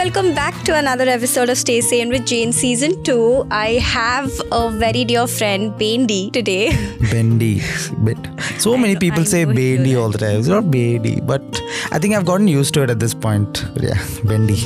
welcome back to another episode of Stay Sane with Jane Season 2. I have a very dear friend, Bendy, today. Bendy. So many people say Bendy all the time. It's not Bendy, but I think I've gotten used to it at this point. Yeah, Bendy.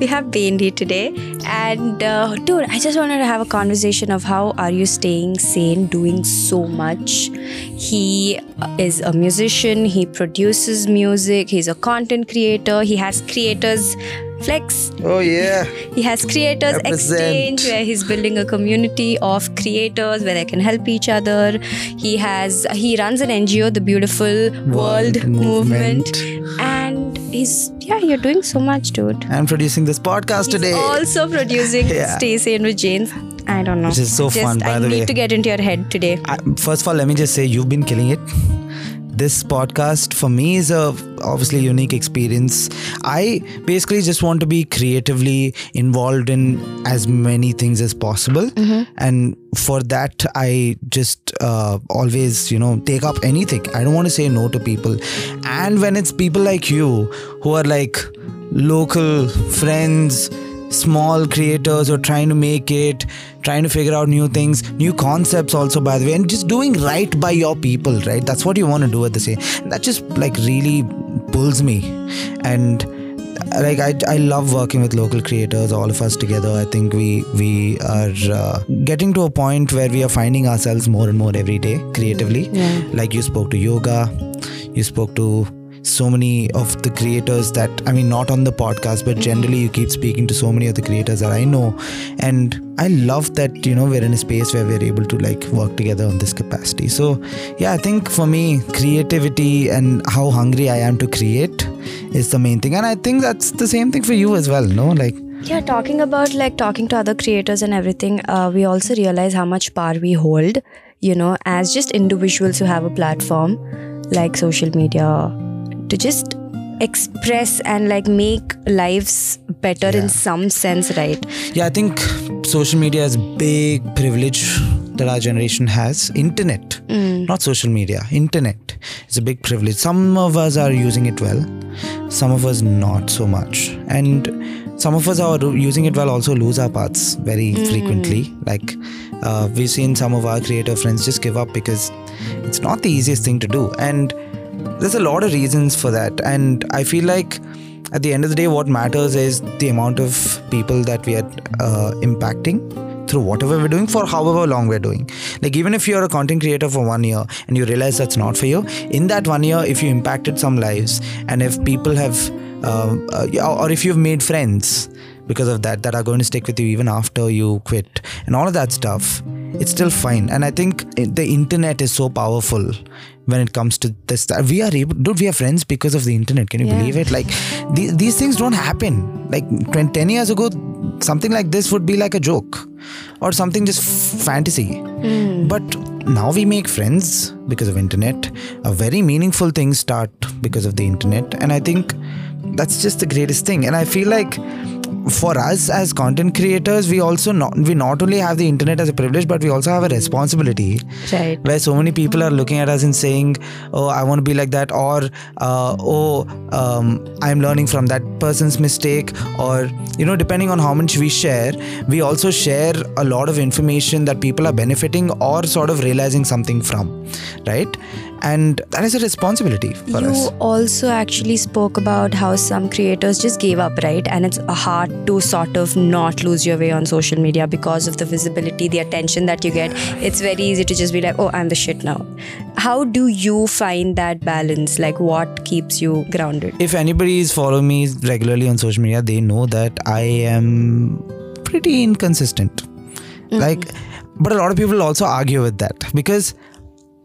We have Bendy today. And dude, I just wanted to have a conversation of how are you staying sane doing so much. He is a musician, he produces music, he's a content creator, he has Creators Flex. Oh yeah. He has Creators Represent. Exchange, where he's building a community of creators where they can help each other. He runs an NGO, The Beautiful World Movement. And you're doing so much, dude. I'm producing this podcast today. Also producing Stay Sane with Jane. I don't know. Which is so fun, by the way. I need to get into your head today. First of all, let me just say you've been killing it. This podcast for me is a obviously unique experience. I basically just want to be creatively involved in as many things as possible. Mm-hmm. And for that, I just always, take up anything. I don't want to say no to people. And when it's people like you who are like local friends, small creators who are trying to make it, trying to figure out new things, new concepts also, by the way, and just doing right by your people, right? That's what you want to do at the same. That just really pulls me. And I love working with local creators, all of us together. I think we are getting to a point where we are finding ourselves more and more every day creatively. Yeah. Like you spoke to yoga, you spoke to so many of the creators that, not on the podcast, but generally you keep speaking to so many of the creators that I know. And I love that, we're in a space where we're able to work together on this capacity. So yeah, I think for me, creativity and how hungry I am to create is the main thing. And I think that's the same thing for you as well, no? Yeah, talking about talking to other creators and everything, we also realize how much power we hold, as just individuals who have a platform like social media, to just express and make lives better in some sense, right? Yeah, I think social media is big privilege that our generation has. Internet, not social media, internet is a big privilege. Some of us are using it well, some of us not so much. And some of us are using it while also lose our paths very frequently. We've seen some of our creator friends just give up because it's not the easiest thing to do. And there's a lot of reasons for that, and I feel at the end of the day what matters is the amount of people that we are impacting through whatever we're doing for however long we're doing. Even if you're a content creator for 1 year and you realize that's not for you, in that 1 year if you impacted some lives and if people have or if you've made friends because of that are going to stick with you even after you quit and all of that stuff, it's still fine. And I think the internet is so powerful when it comes to this. We are friends because of the internet. Can you believe it? These things don't happen. 10 years ago, something like this would be a joke or something just fantasy. But now we make friends because of internet. A very meaningful things start because of the internet. And I think that's just the greatest thing. And I feel for us as content creators, we not only have the internet as a privilege, but we also have a responsibility, right? Where so many people are looking at us and saying, "Oh, I want to be like that," or "I'm learning from that person's mistake," or depending on how much we share, we also share a lot of information that people are benefiting or sort of realizing something from, right? And that is a responsibility for us. You also actually spoke about how some creators just gave up, right? And it's hard to sort of not lose your way on social media because of the visibility, the attention that you get. It's very easy to just be "Oh, I'm the shit now." How do you find that balance? What keeps you grounded? If anybody is following me regularly on social media, they know that I am pretty inconsistent. But a lot of people also argue with that because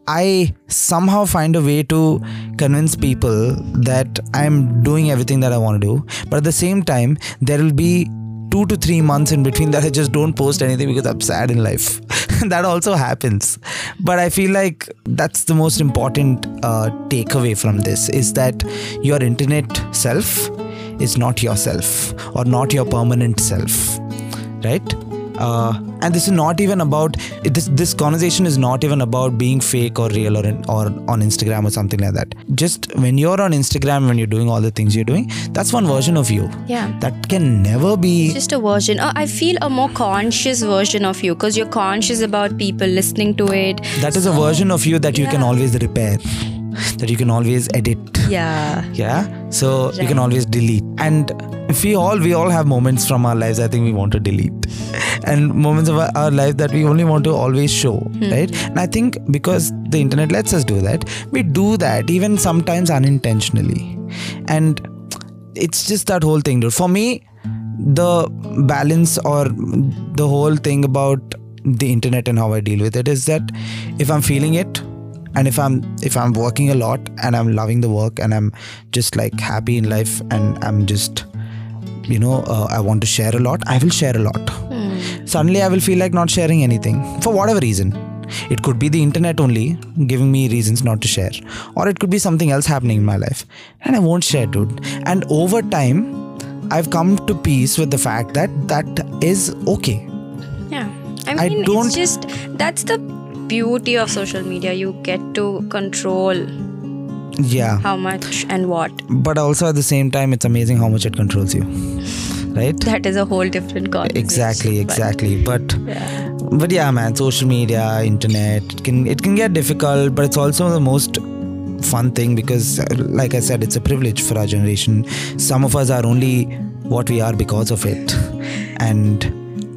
I somehow find a way to convince people that I'm doing everything that I want to do, but at the same time there will be 2 to 3 months in between that I just don't post anything because I'm sad in life. That also happens. But I feel that's the most important takeaway from this is that your internet self is not yourself or not your permanent self, right? And this is not even about, this conversation is not even about being fake or real or on Instagram or something like that. Just when you're on Instagram, when you're doing all the things you're doing, that's one version of you. Yeah. That can never be... It's just a version. I feel a more conscious version of you because you're conscious about people listening to it. That is a version of you that you can always repair. That you can always edit. Yeah. Yeah. So you can always delete. And if we all have moments from our lives I think we want to delete. And moments of our life that we only want to always show, right? And I think because the internet lets us do that, we do that even sometimes unintentionally. And it's just that whole thing, dude. For me, the balance or the whole thing about the internet and how I deal with it is that if I'm feeling it, and if I'm working a lot and I'm loving the work and I'm just like happy in life and I'm just, you know, I want to share a lot, I will share a lot. Suddenly I will feel like not sharing anything for whatever reason. It could be the internet only giving me reasons not to share, or it could be something else happening in my life, and I won't share, dude. And over time I've come to peace with the fact that is okay. Yeah, I mean, it's just, that's the beauty of social media. You get to control how much and what, but also at the same time it's amazing how much it controls you, right? That is a whole different concept. Exactly. But yeah, man, social media, internet, it can get difficult, but it's also the most fun thing because, like I said, it's a privilege for our generation. Some of us are only what we are because of it, and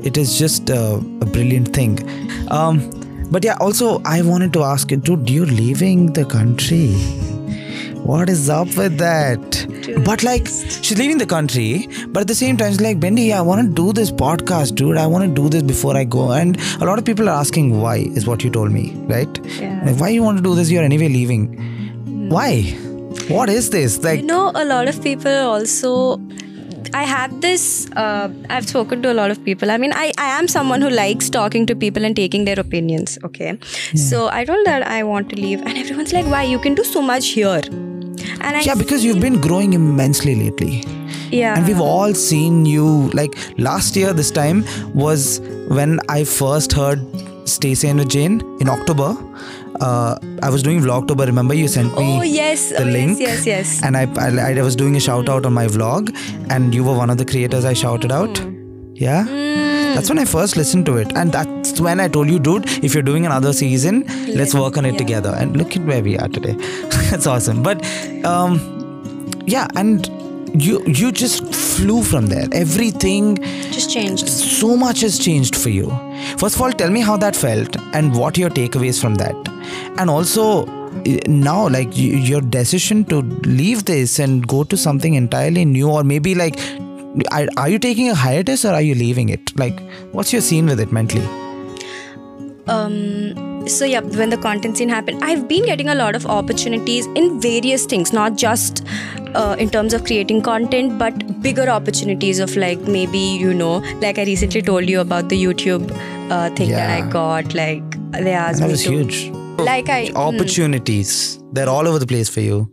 it is just a brilliant thing. But yeah, also I wanted to ask you, dude, you're leaving the country. What is up with that? But like, she's leaving the country, but at the same time she's like, Bendy, I want to do this podcast, dude. I want to do this before I go. And a lot of people are asking why, is what you told me, right? Yeah. Like, why you want to do this? You're anyway leaving. Why? What is this? Like, you know, a lot of people also... I've spoken to a lot of people. I mean, I am someone who likes talking to people and taking their opinions, okay? Yeah. So I told that I want to leave, and everyone's like, why? You can do so much here. And I because you've been growing immensely lately. Yeah. And we've all seen you, like last year this time was when I first heard Stay Sane with Jane in October. I was doing Vlogtober, remember? You sent me the link. Yes. And I was doing a shout out on my vlog, and you were one of the creators I shouted out. Yeah? That's when I first listened to it, and that's when I told you, dude, if you're doing another season, let's work on it together. And look at where we are today. That's awesome. But and you just flew from there. Everything just changed. So much has changed for you. First of all, tell me how that felt and what your takeaways from that. And also now, like, your decision to leave this and go to something entirely new, or maybe like, are you taking a hiatus or are you leaving it? Like, what's your scene with it mentally? So yeah, when the content scene happened, I've been getting a lot of opportunities in various things, not just in terms of creating content, but bigger opportunities of, like, maybe, you know, like I recently told you about the YouTube thing that I got, like they asked me to... huge. Like opportunities, they're all over the place for you,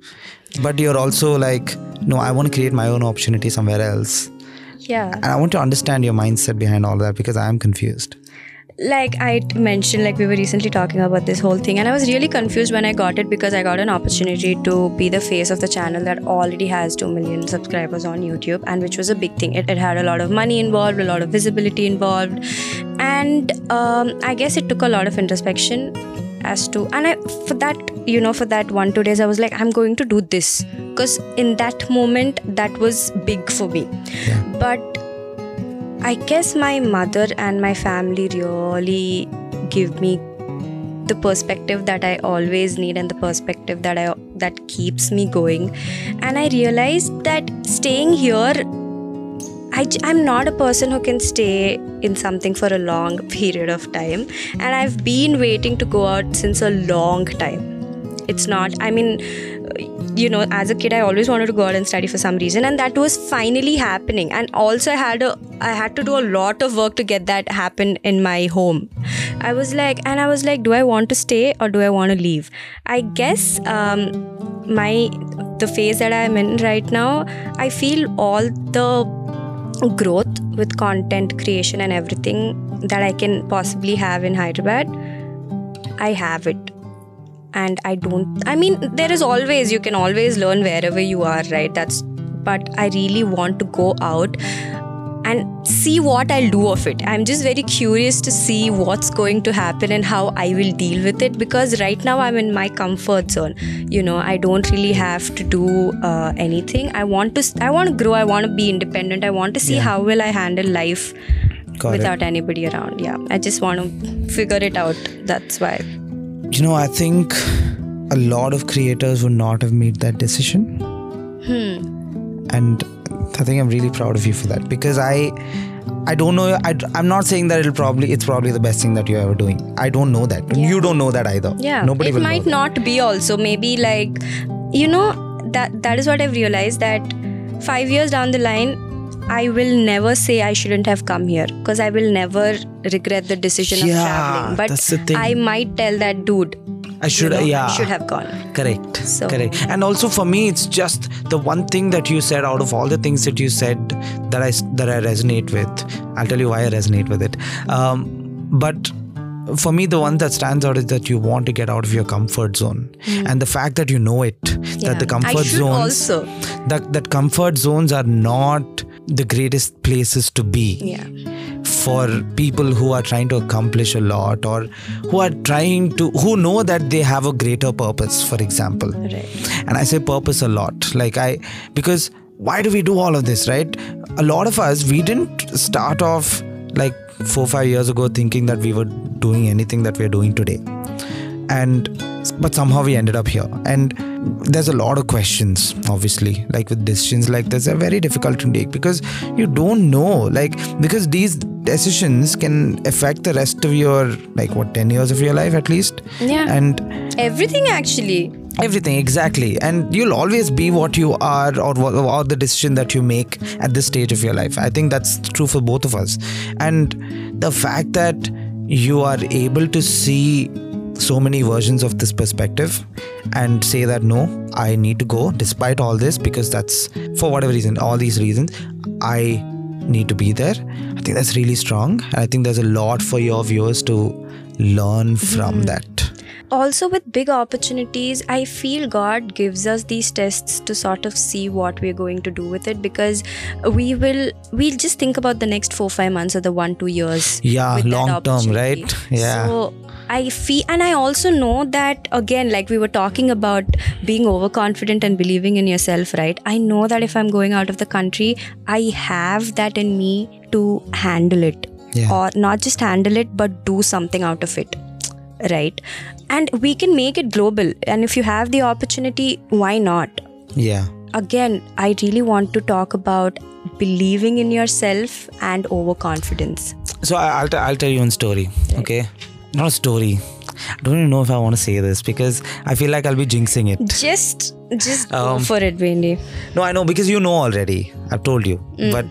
but you're also like, no, I want to create my own opportunity somewhere else. Yeah. And I want to understand your mindset behind all that, because I am confused. Like I mentioned, like we were recently talking about this whole thing, and I was really confused when I got it, because I got an opportunity to be the face of the channel that already has 2 million subscribers on YouTube, and which was a big thing. It had a lot of money involved, a lot of visibility involved, and I guess it took a lot of introspection as to, and for that 1-2 days I was like, I'm going to do this, because in that moment that was big for me. Yeah. But I guess my mother and my family really give me the perspective that I always need, and the perspective that keeps me going. And I realized that staying here, I'm not a person who can stay in something for a long period of time, and I've been waiting to go out since a long time. It's not, I mean, you know, as a kid I always wanted to go out and study for some reason, and that was finally happening. And also I had to do a lot of work to get that happen in my home. I was like, do I want to stay or do I want to leave? I guess the phase that I'm in right now, I feel all the growth with content creation and everything that I can possibly have in Hyderabad, I have it. And there is always, you can always learn wherever you are, right? But I really want to go out and see what I'll do of it. I'm just very curious to see what's going to happen and how I will deal with it, because right now I'm in my comfort zone. You know, I don't really have to do anything. I want to grow. I want to be independent. I want to see how will I handle life without anybody around. Yeah, I just want to figure it out. That's why. You know, I think a lot of creators would not have made that decision. And I think I'm really proud of you for that, because I don't know. I'm not saying that it's probably the best thing that you're ever doing. I don't know that. Yeah. You don't know that either. Yeah. Nobody will know. It might not be also. Maybe that is what I've realized, that 5 years down the line, I will never say I shouldn't have come here, because I will never regret the decision of traveling. But that's the thing. I might tell that dude, I should have gone. Correct. So. Correct. And also for me, it's just the one thing that you said out of all the things that you said that I resonate with. I'll tell you why I resonate with it. But for me, the one that stands out is that you want to get out of your comfort zone, and the fact that you know it, that the comfort zones also. That comfort zones are not the greatest places to be. Yeah. For people who are trying to accomplish a lot, or who know that they have a greater purpose, for example. Right. And I say purpose a lot. Because why do we do all of this, right? A lot of us, we didn't start off 4 or 5 years ago thinking that we were doing anything that we're doing today. But somehow we ended up here. And there's a lot of questions, obviously, with decisions like this are very difficult to take, because you don't know, because these decisions can affect the rest of your 10 years of your life at least. Yeah. And everything actually. Everything, exactly. And you'll always be what you are, or the decision that you make at this stage of your life. I think that's true for both of us. And the fact that you are able to see so many versions of this perspective and say that no, I need to go despite all this, because that's, for whatever reason, all these reasons, I need to be there. I think that's really strong. I think there's a lot for your viewers to learn from that. Also, with big opportunities, I feel God gives us these tests to sort of see what we're going to do with it, because we'll just think about the next 4-5 months or the 1-2 years. Yeah, long term, right? Yeah. So, I feel, and I also know that, again, we were talking about being overconfident and believing in yourself, right? I know that if I'm going out of the country, I have that in me to handle it. Yeah. Or not just handle it, but do something out of it, right? And we can make it global. And if you have the opportunity, why not? Yeah. Again, I really want to talk about believing in yourself and overconfidence. So I'll tell you one story, right. Okay? Not a story. I don't even know if I want to say this, because I feel like I'll be jinxing it. Just go for it, Bendy. No, I know, because you know already. I've told you. But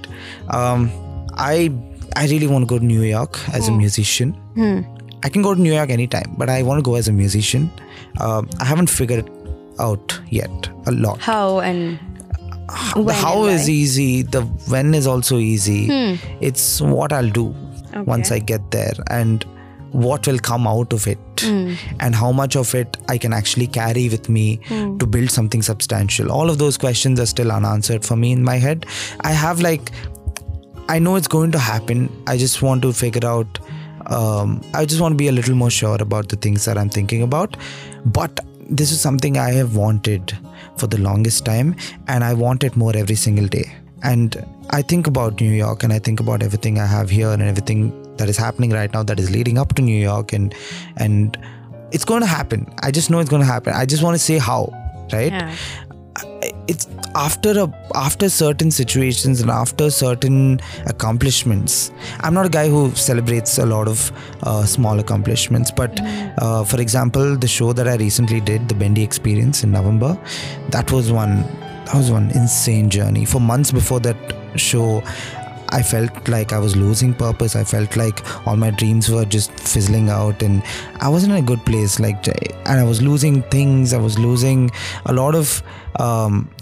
I really want to go to New York as a musician. I can go to New York anytime, but I want to go as a musician. I haven't figured out yet a lot. How and when? The how is easy. The when is also easy. It's what I'll do once I get there, and what will come out of it, and how much of it I can actually carry with me to build something substantial. All of those questions are still unanswered for me in my head. I have I know it's going to happen. I just want to figure out, I just want to be a little more sure about the things that I'm thinking about. But this is something I have wanted for the longest time, and I want it more every single day. And I think about New York, and I think about everything I have here and everything that is happening right now that is leading up to New York, and it's going to happen. I just know it's going to happen. I just want to say how, right? Yeah. It's after certain situations and after certain accomplishments. I'm not a guy who celebrates a lot of small accomplishments, but for example, the show that I recently did, The Bendy Experience in November, that was one insane journey. For months before that show, I felt like I was losing purpose. I felt like all my dreams were just fizzling out, and I wasn't in a good place. And I was losing things. I was losing a lot of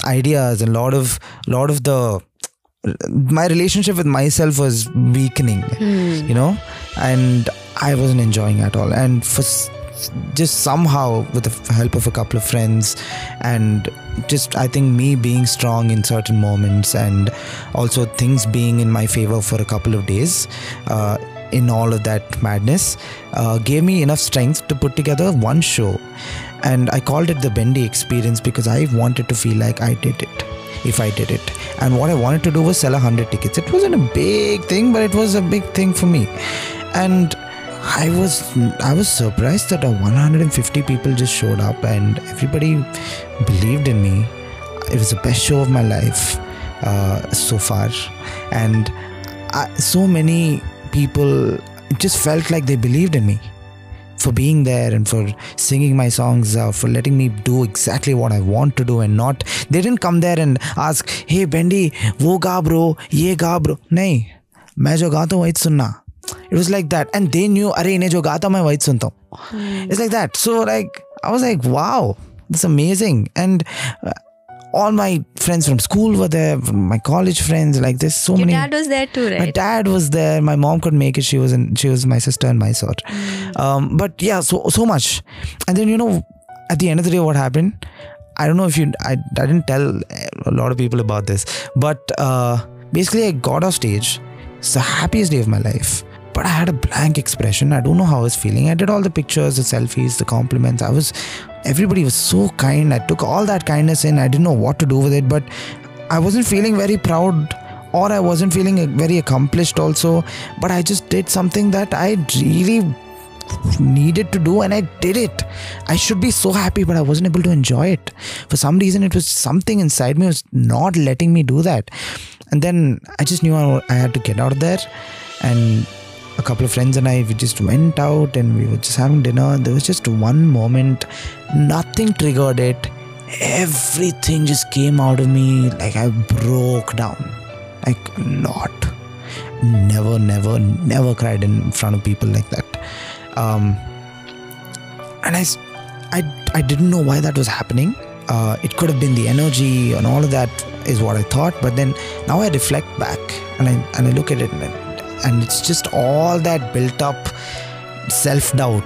ideas, and a lot of the my relationship with myself was weakening, you know, and I wasn't enjoying it at all. And for just somehow, with the help of a couple of friends, and just I think me being strong in certain moments, and also things being in my favor for a couple of days, in all of that madness, gave me enough strength to put together one show. And I called it The Bendy Experience because I wanted to feel like I did it, if I did it. And what I wanted to do was sell 100 tickets. It wasn't a big thing, but it was a big thing for me. And I was surprised that 150 people just showed up and everybody believed in me. It was the best show of my life so far. And so many people just felt like they believed in me for being there and for singing my songs, for letting me do exactly what I want to do, and not, they didn't come there and ask, hey Bendy, wo ga bro, ye ga bro. Nahi, main jo gaata hu wahi sunna. It was like that, and they knew, are inhe jo gaata main wahi sunta hu. It's like that. So like I was like, wow, that's amazing. And all my friends from school were there, my college friends, like there's so many. Your dad was there too, right? My dad was there. My mom couldn't make it. She was my sister and my sort. But yeah, so much. And then, you know, at the end of the day, what happened? I don't know if you, I didn't tell a lot of people about this, but basically I got off stage. It's the happiest day of my life. But I had a blank expression. I don't know how I was feeling. I did all the pictures, the selfies, the compliments. Everybody was so kind. I took all that kindness in. I didn't know what to do with it, but I wasn't feeling very proud, or I wasn't feeling very accomplished also. But I just did something that I really needed to do, and I did it. I should be so happy, but I wasn't able to enjoy it. For some reason, it was something inside me was not letting me do that. And then I just knew I had to get out of there. And a couple of friends and I, we just went out and we were just having dinner. There was just one moment, nothing triggered it. Everything just came out of me. Like I broke down, like a lot. Never cried in front of people like that. And I didn't know why that was happening. It could have been the energy and all of that is what I thought. But then now I reflect back and I look at it and it's just all that built up self-doubt,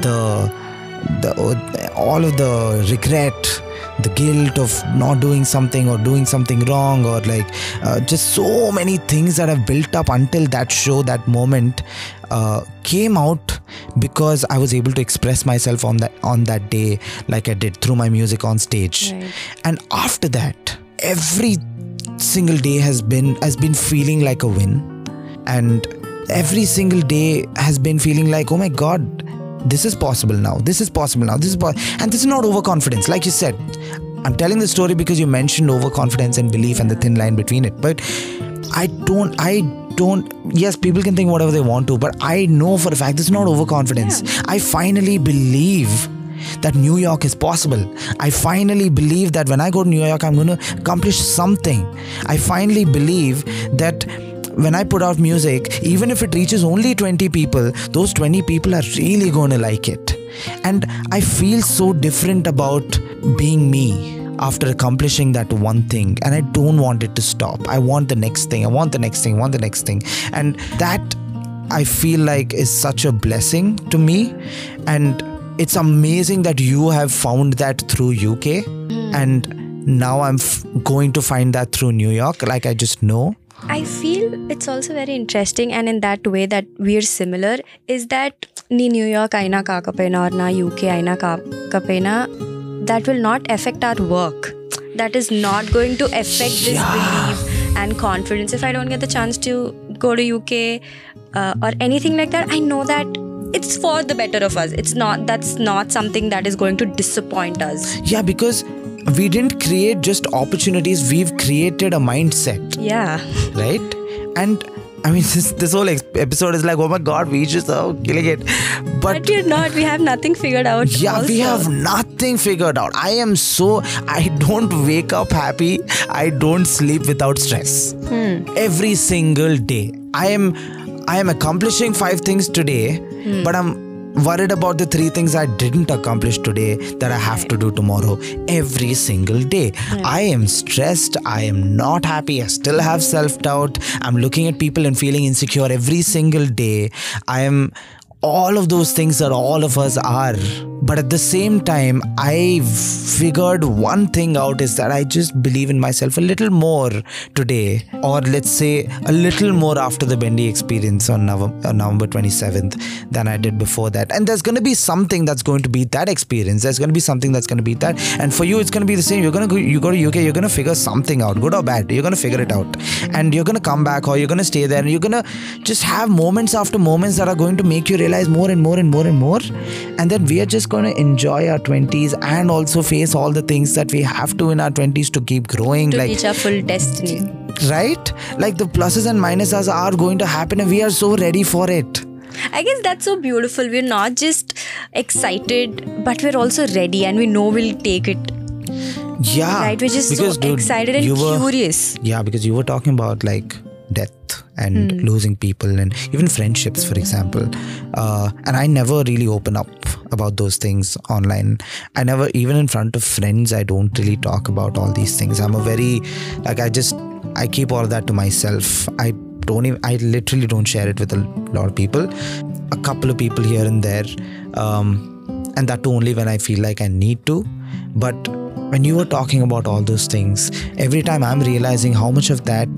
the all of the regret, the guilt of not doing something or doing something wrong, or like just so many things that have built up until that show, that moment came out, because I was able to express myself on that day like I did through my music on stage. Right. And after that, every single day has been feeling like a win. And every single day has been feeling like, oh my God, this is possible now. And this is not overconfidence. Like you said, I'm telling this story because you mentioned overconfidence and belief and the thin line between it. But yes, people can think whatever they want to, but I know for a fact this is not overconfidence. Yeah. I finally believe that New York is possible. I finally believe that when I go to New York, I'm going to accomplish something. I finally believe that when I put out music, even if it reaches only 20 people, those 20 people are really going to like it. And I feel so different about being me after accomplishing that one thing. And I don't want it to stop. I want the next thing. And that, I feel like, is such a blessing to me. And it's amazing that you have found that through UK. And now I'm going to find that through New York. Like, I just know. I feel it's also very interesting, and in that way that we're similar, is that New York aina ka kapena or na UK aina ka kapena, that will not affect our work. That is not going to affect this belief and confidence. If I don't get the chance to go to UK or anything like that, I know that it's for the better of us. That's not something that is going to disappoint us. Yeah, because we didn't create just opportunities, we've created a mindset. Yeah. Right? And I mean, this whole episode is like, oh my God, we just are killing it. But we're not. We have nothing figured out. Yeah, also. We have nothing figured out. I don't wake up happy. I don't sleep without stress. Every single day. I am accomplishing 5 things today, but I'm worried about the three things I didn't accomplish today that I have to do tomorrow every single day. I am stressed. I am not happy. I still have self-doubt. I'm looking at people and feeling insecure every single day. I am all of those things that all of us are. But at the same time, I figured one thing out is that I just believe in myself a little more today, or let's say a little more after the Bendy experience on November 27th than I did before that. And there's going to be something that's going to beat that experience. There's going to be something that's going to beat that. And for you, it's going to be the same. You're going to go to UK, you're going to figure something out, good or bad. You're going to figure it out. And you're going to come back, or you're going to stay there, and you're going to just have moments after moments that are going to make you realize more and more and more and more. And then we are just going to enjoy our 20s and also face all the things that we have to in our 20s to keep growing, to like reach our full destiny, right? Like the pluses and minuses are going to happen, and we are so ready for it. I guess that's so beautiful. We're not just excited, but we're also ready, and we know we'll take it. Yeah, right. We're just so excited and curious. Yeah, because you were talking about like death and losing people and even friendships, for example. And I never really open up about those things online. I never, even in front of friends, I don't really talk about all these things. I'm a very, like, I keep all that to myself. I literally don't share it with a lot of people. A couple of people here and there. And that too only when I feel like I need to. But when you were talking about all those things, every time I'm realizing how much of that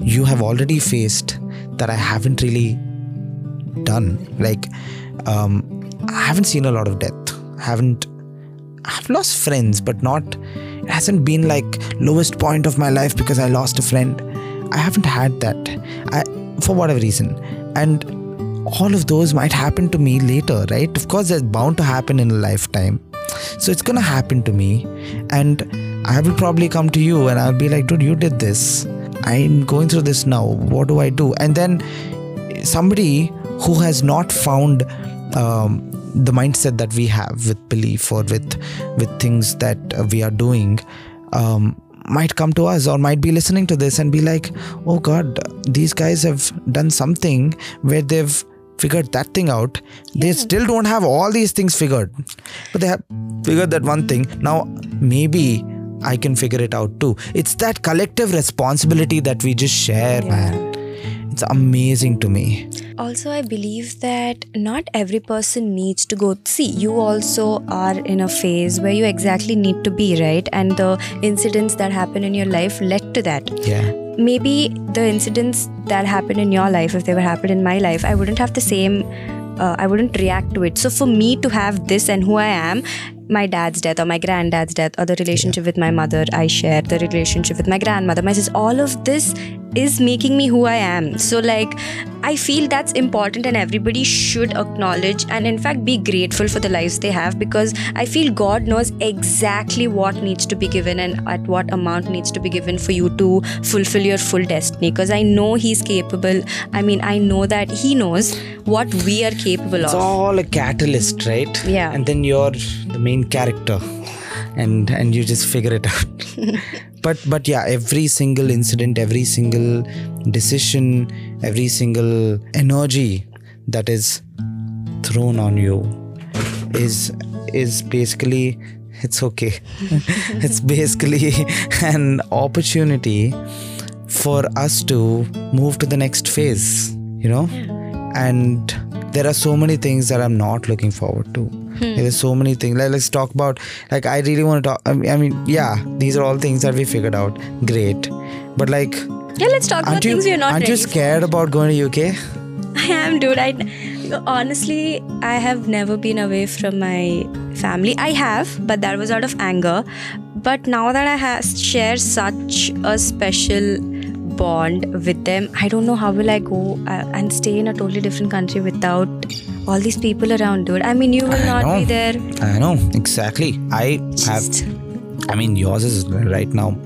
you have already faced that I haven't really done. Like, I haven't seen a lot of death. I've lost friends, but it hasn't been like lowest point of my life because I lost a friend. I haven't had that, for whatever reason. And all of those might happen to me later, right? Of course, that's bound to happen in a lifetime. So it's gonna happen to me, and I will probably come to you and I'll be like, dude, you did this. I'm going through this now. What do I do? And then somebody who has not found the mindset that we have with belief or with things that we are doing might come to us or might be listening to this and be like, oh God, these guys have done something where they've figured that thing out. Yeah. They still don't have all these things figured, but they have figured that one thing. Now, maybe I can figure it out too. It's that collective responsibility that we just share, man. It's amazing to me. Also, I believe that not every person needs to go. See, you also are in a phase where you exactly need to be, right? And the incidents that happen in your life led to that. Yeah. Maybe the incidents that happened in your life, if they were happened in my life, I wouldn't have the same, I wouldn't react to it. So for me to have this and who I am, my dad's death or my granddad's death or the relationship with my mother I share, the relationship with my grandmother, my sister, all of this is making me who I am. So like, I feel that's important and everybody should acknowledge and in fact be grateful for the lives they have, because I feel God knows exactly what needs to be given and at what amount needs to be given for you to fulfill your full destiny, because I know He's capable. I mean, I know that He knows what we are capable of. It's all a catalyst, right? Yeah. And then you're the main character and you just figure it out. But yeah, every single incident, every single decision, every single energy that is thrown on you is basically, it's okay. It's basically an opportunity for us to move to the next phase, you know? And there are so many things that I'm not looking forward to. There's so many things. Let's talk about, like, I really want to talk. Yeah, these are all things that we figured out. Great. But like, yeah, let's talk about things you're not ready for. Aren't you scared about going to UK? I am, dude. Honestly, I have never been away from my family. I have, but that was out of anger. But now that I share such a special bond with them, I don't know how will I go and stay in a totally different country without all these people around, dude. I mean, you will not be there. I know, exactly. Yours is right now.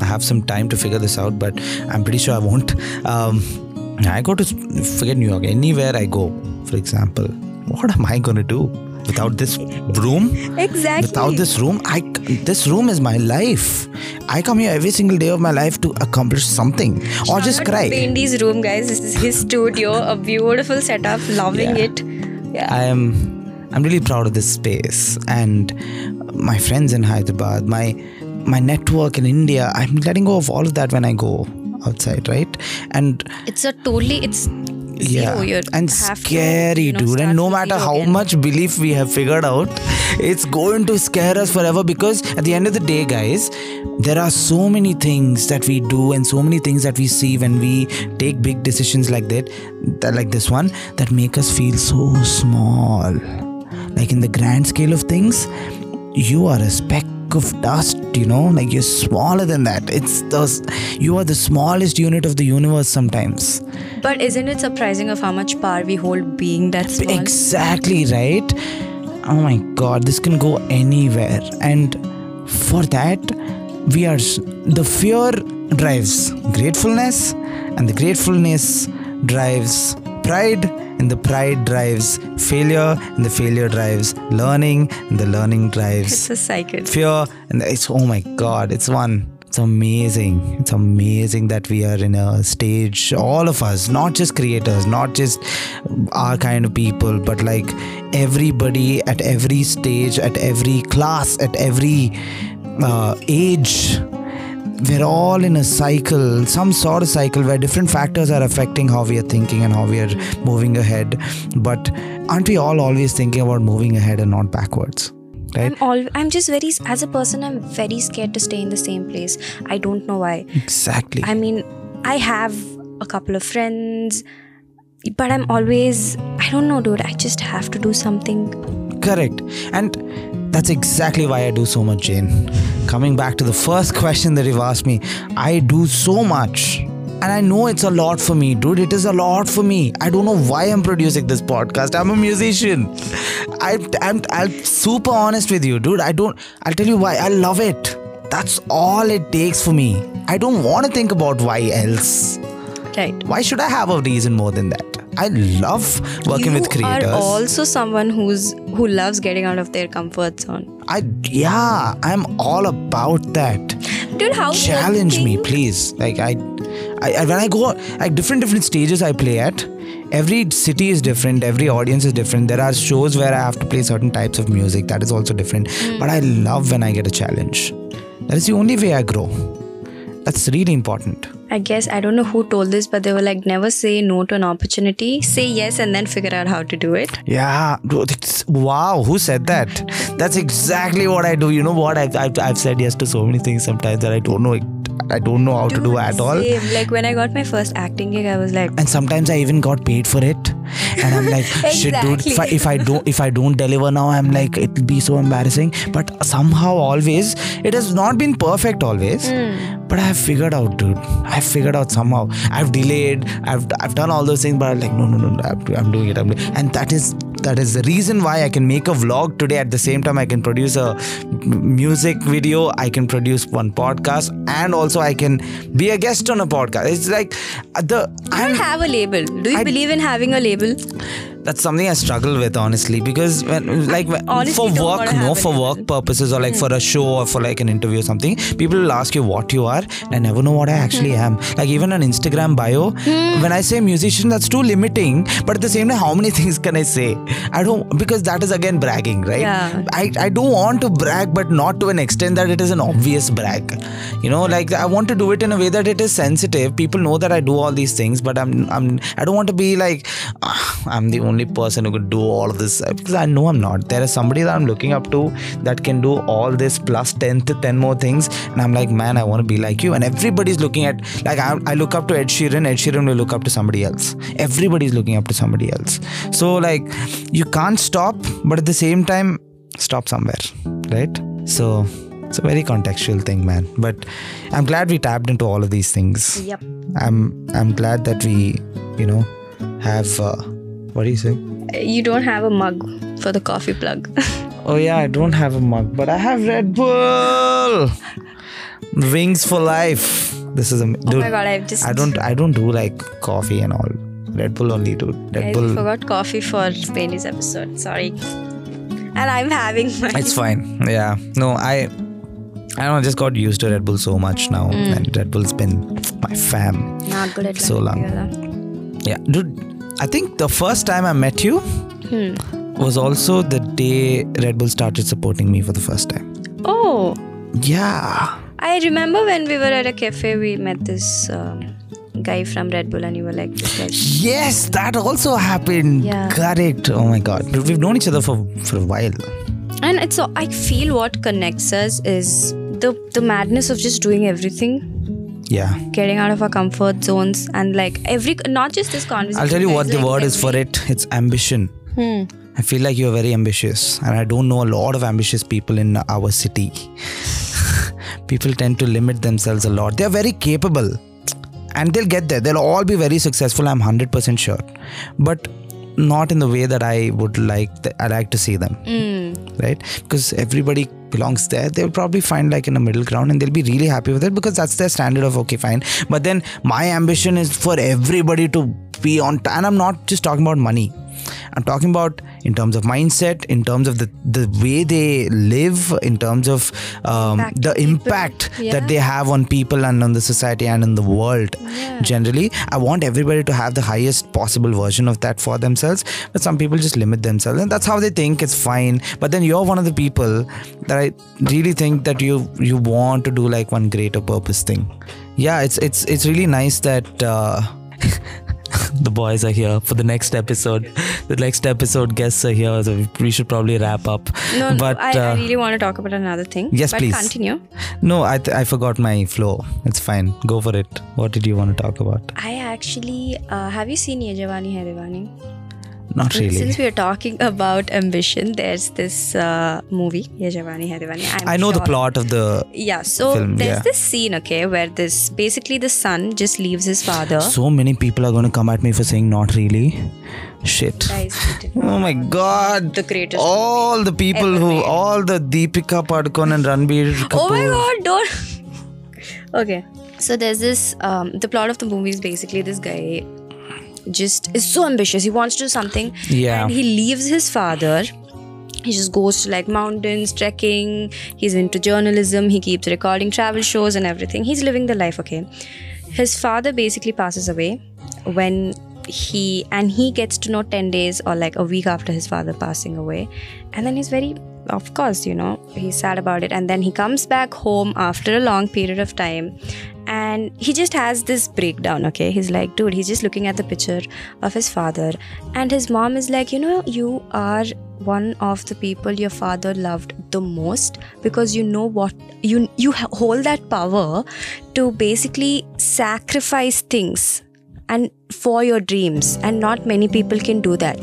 I have some time to figure this out, but I'm pretty sure I won't. I go to, forget New York, anywhere I go, for example, what am I going to do without this room? Exactly. Without this room, this room is my life. I come here every single day of my life to accomplish something or just cry. Bendy's room, guys. This is his studio, a beautiful setup, loving it. Yeah. I am I'm really proud of this space and my friends in Hyderabad, my network in India. I'm letting go of all of that when I go outside, right? And it's a totally, it's zero. Yeah, and scary, to, dude. And no matter how much belief we have figured out, it's going to scare us forever, because at the end of the day, guys, there are so many things that we do and so many things that we see when we take big decisions like that, like this one, that make us feel so small. Like in the grand scale of things, you are a speck of dust, like you're smaller than that. You are the smallest unit of the universe sometimes. But isn't it surprising of how much power we hold being that small? Exactly, right? Oh my God, this can go anywhere. And for that, the fear drives gratefulness, and the gratefulness drives pride, and the pride drives failure, and the failure drives learning, and the learning drives it's a cycle. Fear, and it's, oh my God, it's one. It's amazing. It's amazing that we are in a stage, all of us, not just creators, not just our kind of people, but like everybody at every stage, at every class, at every age. We're all in a cycle, some sort of cycle, where different factors are affecting how we are thinking and how we are moving ahead. But aren't we all always thinking about moving ahead and not backwards? Right? I'm just very, as a person, I'm very scared to stay in the same place. I don't know why. Exactly. I mean, I have a couple of friends, but I'm always, I don't know, dude, I just have to do something. Correct. And that's exactly why I do so much, Jane. Coming back to the first question that you've asked me, I do so much. And I know it's a lot for me, dude. It is a lot for me. I don't know why I'm producing this podcast. I'm a musician. I'm super honest with you, dude. I'll tell you why. I love it. That's all it takes for me. I don't want to think about why else. Right. Why should I have a reason more than that? I love working with creators. You are also someone who loves getting out of their comfort zone. I'm all about that. Dude, how challenge me, please. Like I when I go at different stages I play at, every city is different, every audience is different. There are shows where I have to play certain types of music that is also different. But I love when I get a challenge. That is the only way I grow. That's really important. I guess, I don't know who told this, but they were like, never say no to an opportunity. Say yes and then figure out how to do it. Yeah. Wow. Who said that? That's exactly what I do. You know what? I've said yes to so many things sometimes that I don't know how to do at all. Like when I got my first acting gig, I was like... And sometimes I even got paid for it. And I'm like, shit, dude, if I don't deliver now, I'm like, it'll be so embarrassing. But somehow always, it has not been perfect always. But I have figured out, dude. I've figured out somehow. I've delayed. I've done all those things, but I'm like, no. I'm doing it. And that is the reason why I can make a vlog today. At the same time, I can produce a music video. I can produce one podcast, and also I can be a guest on a podcast. It's like I don't have a label. Do you believe in having a label? That's something I struggle with, honestly, because for work purposes, or like for a show, or for like an interview or something, people will ask you what you are, and I never know what I actually am. Like even an Instagram bio, when I say musician, that's too limiting. But at the same time, how many things can I say? Because that is again bragging, right? Yeah. I don't want to brag, but not to an extent that it is an obvious brag. Like I want to do it in a way that it is sensitive. People know that I do all these things, but I don't want to be like, I'm the only person who could do all of this, because I know I'm not. There is somebody that I'm looking up to that can do all this plus 10 more things, and I'm like, man, I want to be like you. And everybody's looking at, like I look up to Ed Sheeran will look up to somebody else. Everybody's looking up to somebody else. So like you can't stop, but at the same time stop somewhere, right? So it's a very contextual thing, man. But I'm glad we tapped into all of these things. Yep. I'm glad that we have what do you say? You don't have a mug for the coffee plug. Oh yeah, I don't have a mug, but I have Red Bull. Wings for life. This is amazing. Oh my God, I don't do like coffee and all. Red Bull only, dude. I forgot coffee for Bendy's episode. Sorry. And I'm having mine. It's fine. Yeah. No, I don't know, I just got used to Red Bull so much now, and Red Bull's been my fam. Not good at so long. Together. Yeah, dude. I think the first time I met you, was also the day Red Bull started supporting me for the first time. Oh. Yeah. I remember when we were at a cafe, we met this guy from Red Bull and you were like... Yes, that also happened. Yeah. Correct. Oh my God. We've known each other for a while. And it's so, I feel what connects us is the madness of just doing everything. Yeah. Getting out of our comfort zones and like every... Not just this conversation. I'll tell you what the word is for it. It's ambition. Hmm. I feel like you're very ambitious and I don't know a lot of ambitious people in our city. People tend to limit themselves a lot. They're very capable and they'll get there. They'll all be very successful, I'm 100% sure. But not in the way that I would like to see them. Mm. Right? Because everybody belongs there. They'll probably find like in a middle ground and they'll be really happy with it because that's their standard of okay, fine. But then my ambition is for everybody to be on... And I'm not just talking about money. I'm talking about in terms of mindset, in terms of the way they live, in terms of the impact that they have on people and on the society and on the world. Yeah. Generally, I want everybody to have the highest possible version of that for themselves. But some people just limit themselves and that's how they think. It's fine. But then you're one of the people that I really think that you want to do like one greater purpose thing. Yeah, it's really nice that... The boys are here for the next episode. The next episode guests are here, so we should probably wrap up. No, but I really want to talk about another thing. Yes, but please. Continue. No, I forgot my flow. It's fine. Go for it. What did you want to talk about? I actually... have you seen Yeh Jawaani Hai Deewani? Not really. Since we are talking about ambition, there's this movie, Yeh Jawaani Hai Deewani. I know the plot of the film. There's this scene, okay, where this basically the son just leaves his father. So many people are going to come at me for saying not really. Shit. Guys, oh my God. The greatest all the people who, made. All the Deepika Padukone and Ranbir Kapoor. Oh my God, don't. Okay. So there's this, the plot of the movie is basically this guy just is so ambitious. He wants to do something. Yeah. And he leaves his father. He just goes to like mountains, trekking. He's into journalism. He keeps recording travel shows and everything. He's living the life, okay. His father basically passes away when he gets to know 10 days or like a week after his father passing away. And then he's very, of course, you know, he's sad about it. And then he comes back home after a long period of time. And he just has this breakdown, okay? He's like, dude, he's just looking at the picture of his father. And his mom is like, you know, you are one of the people your father loved the most because you know what, you hold that power to basically sacrifice things and for your dreams. And not many people can do that.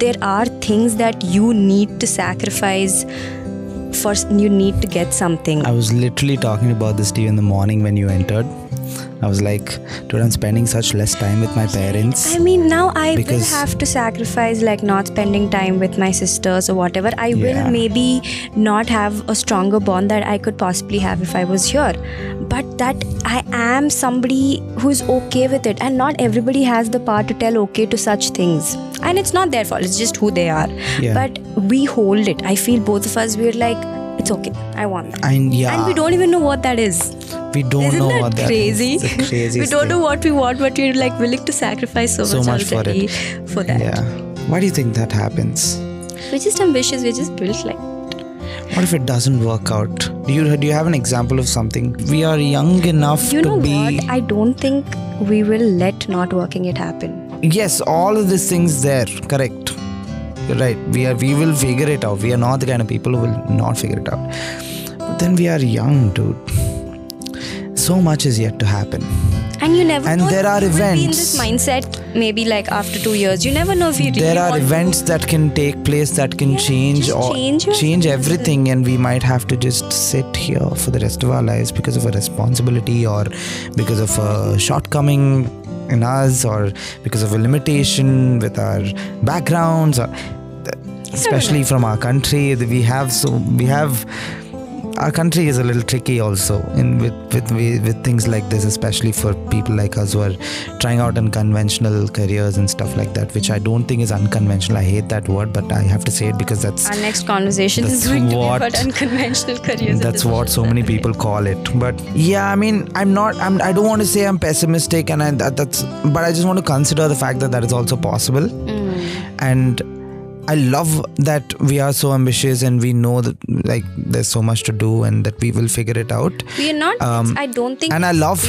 There are things that you need to sacrifice. First, you need to get something. I was literally talking about this to you in the morning when you entered. I was like, dude, I'm spending such less time with my parents. I mean, now I will have to sacrifice like not spending time with my sisters or whatever. I will maybe not have a stronger bond that I could possibly have if I was here. But that I am somebody who's okay with it. And not everybody has the power to tell okay to such things. And it's not their fault. It's just who they are. Yeah. But we hold it. I feel both of us, we're like, it's okay. I want that. And we don't even know what that is. We don't Isn't that crazy? It's crazy. We don't know what we want, but we're like willing to sacrifice so much already for that. Yeah. Why do you think that happens? We're just ambitious. We're just built like... What if it doesn't work out? Do you have an example of something? We are young enough to be... You know what? I don't think we will let not working it happen. Yes, all of these things there. Correct. You're right. We will figure it out. We are not the kind of people who will not figure it out. But then we are young, dude. So much is yet to happen. And you never know. And there are events. Be in this mindset, maybe like after 2 years, you never know if you really There are events that can take place that can change everything, and we might have to just sit here for the rest of our lives because of a responsibility or because of a shortcoming in us or because of a limitation with our backgrounds, or especially from our country. Our country is a little tricky also with things like this, especially for people like us who are trying out unconventional careers and stuff like that, which I don't think is unconventional. I hate that word, but I have to say it because that's... Our next conversation is going to be about unconventional careers. That's what so many people call it. But yeah, I mean, I don't want to say I'm pessimistic, and but I just want to consider the fact that that is also possible. Mm. And I love that we are so ambitious and we know that like there's so much to do and that we will figure it out. We are not. I don't think. And I love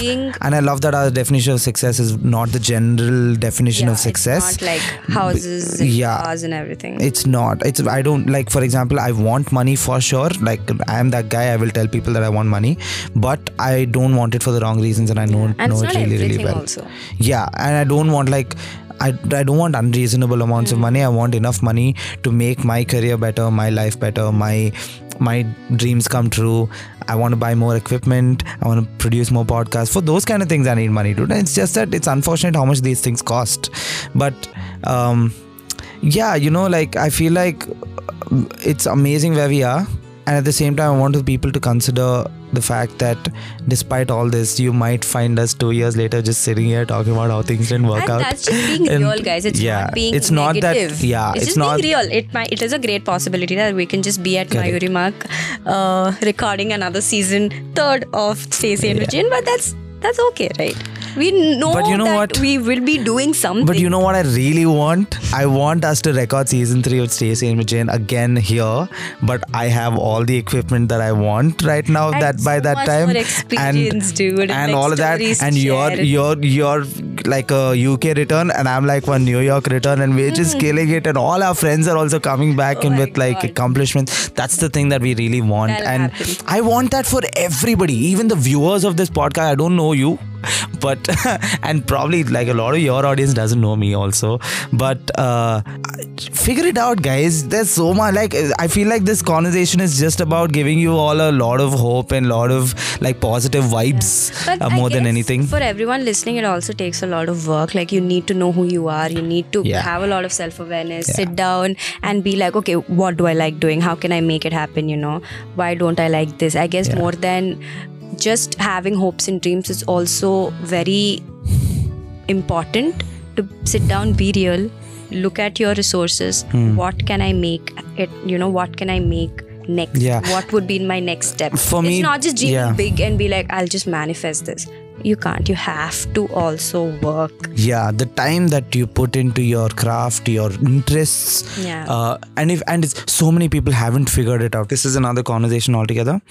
that our definition of success is not the general definition of success. It's not like houses and cars and everything. It's not. It's. I don't like. For example, I want money for sure. Like I am that guy. I will tell people that I want money, but I don't want it for the wrong reasons, and I don't know it really well. Also. Yeah, and I don't want like. I don't want unreasonable amounts of money. I want enough money to make my career better, my life better, my dreams come true. I want to buy more equipment. I want to produce more podcasts. For those kind of things, I need money, dude. It's just that it's unfortunate how much these things cost. But yeah, you know, like I feel like it's amazing where we are. And at the same time, I want the people to consider the fact that despite all this, you might find us 2 years later just sitting here talking about how things didn't work out. And that's just being real, guys. It's not being negative. It's not that. Yeah, it's just being real. It is a great possibility that we can just be at Mayuri Mark recording another season 3 of Stay Sane with Jane, but that's okay, right? We know, but you know that what? We will be doing something. But you know what I really want? I want us to record season 3 of Stay Sane with Jane again here. But I have all the equipment that I want right now. And that so by that much time, more experience, and dude, and all of that, and you're like a UK return, and I'm like one New York return, and we're just killing it. And all our friends are also coming back and with like accomplishments. That's the thing that we really want, and I want that for everybody, even the viewers of this podcast. I don't know you. But and probably like a lot of your audience doesn't know me also, but figure it out, guys. There's so much, like I feel like this conversation is just about giving you all a lot of hope and a lot of like positive vibes, more than anything. For everyone listening, it also takes a lot of work. Like you need to know who you are, you need to have a lot of self-awareness, sit down and be like, okay, what do I like doing? How can I make it happen? You know, why don't I like this? I guess more than just having hopes and dreams is also very important to sit down, be real, look at your resources. What can I make it? You know, what can I make next? What would be my next step? For me, it's not just dreaming big and be like, I'll just manifest this. You can't. You have to also work. Yeah, the time that you put into your craft, your interests. And so many people haven't figured it out. This is another conversation altogether.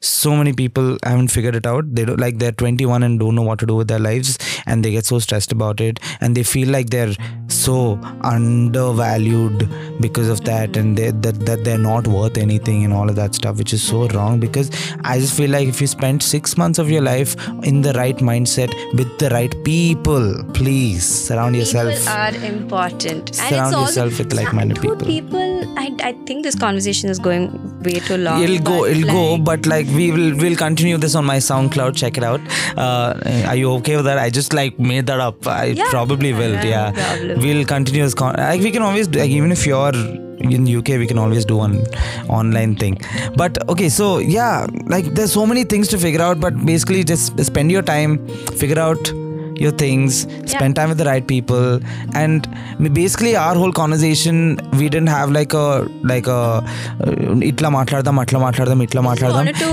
So many people haven't figured it out. They don't, like they're 21 and don't know what to do with their lives, and they get so stressed about it, and they feel like they're so undervalued because of that, and that they're not worth anything and all of that stuff, which is so wrong. Because I just feel like if you spend 6 months of your life in the right mindset with the right people, please surround yourself. People are important. Surround yourself with like-minded people. I think this conversation is going way too long. It'll go, but like we'll continue this on my SoundCloud. Check it out. Are you okay with that? I just like made that up. I probably will. We'll continue this. Like we can always, like, even if you're in UK, we can always do an online thing. But okay, so yeah, like there's so many things to figure out, but basically just spend your time, figure out your things, spend time with the right people. And basically our whole conversation, we didn't have like a itla matladam.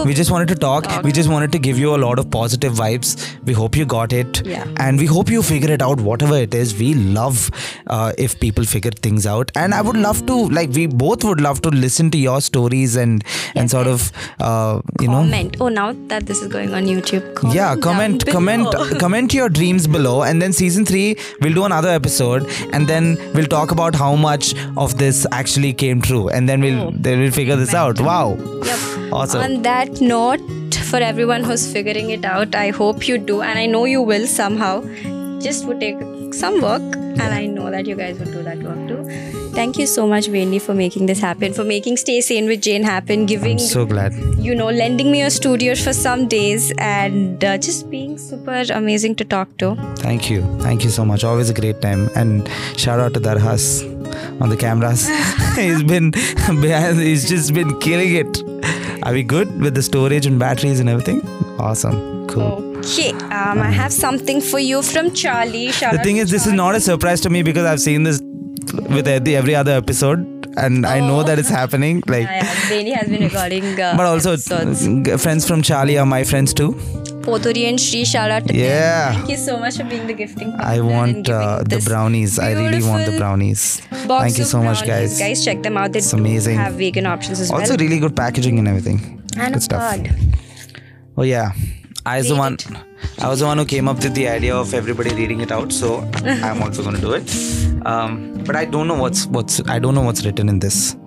We just wanted to talk. We just wanted to give you a lot of positive vibes. We hope you got it. And we hope you figure it out, whatever it is. We love if people figure things out. And I would love to, like we both would love to listen to your stories and sort of, you know. Comment. Oh, now that this is going on YouTube, comment. Yeah, comment your dreams below, and then season 3 we'll do another episode, and then we'll talk about how much of this actually came true, and then we'll figure this out. Wow. Awesome. On that note, for everyone who's figuring it out, I hope you do, and I know you will somehow. Just would take some work, and I know that you guys would do that work too. Thank you so much, Bendy, for making this happen, for making Stay Sane with Jane happen, I'm so glad. You know, lending me your studio for some days, and just being super amazing to talk to. Thank you. Thank you so much. Always a great time. And shout out to Darhas on the cameras. He's just been killing it. Are we good with the storage and batteries and everything? Awesome. Cool. Okay, I have something for you from Charlie. The thing is, this is not a surprise to me, because I've seen this with every other episode, and I know that it's happening. Like, Bendy has been recording. But also, friends from Charlie are my friends too. Poturi and Sri Shala today. Yeah. Thank you so much for being the gifting partner. I want the brownies. I really want the brownies. Thank you so much, guys. Guys, check them out. They amazing. Have vegan options as well. Also, really good packaging and everything. And good stuff. Oh yeah. I was the one who came up with the idea of everybody reading it out, so I'm also going to do it. But I don't know what's written in this.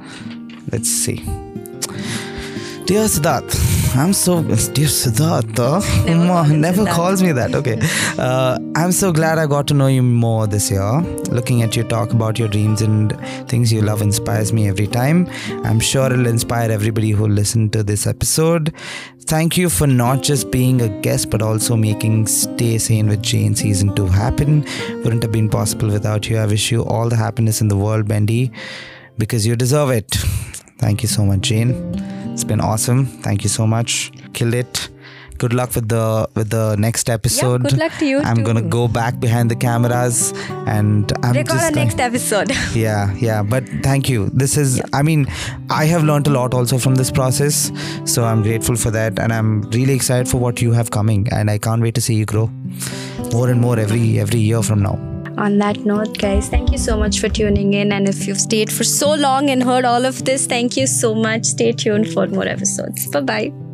Let's see. Dear Siddharth, I'm so... Dear Siddharth, never calls me that. Okay. I'm so glad I got to know you more this year. Looking at you talk about your dreams and things you love inspires me every time. I'm sure it'll inspire everybody who listened to this episode. Thank you for not just being a guest, but also making Stay Sane with Jane Season 2 happen. Wouldn't have been possible without you. I wish you all the happiness in the world, Bendy, because you deserve it. Thank you so much, Jane. It's been awesome. Thank you so much. Killed it. Good luck with the next episode. Yeah, good luck to you. I'm going to go back behind the cameras and record our next episode. Yeah. But thank you. This is, I mean, I have learned a lot also from this process. So I'm grateful for that. And I'm really excited for what you have coming. And I can't wait to see you grow more and more every year from now. On that note, guys, thank you so much for tuning in. And if you've stayed for so long and heard all of this, thank you so much. Stay tuned for more episodes. Bye-bye.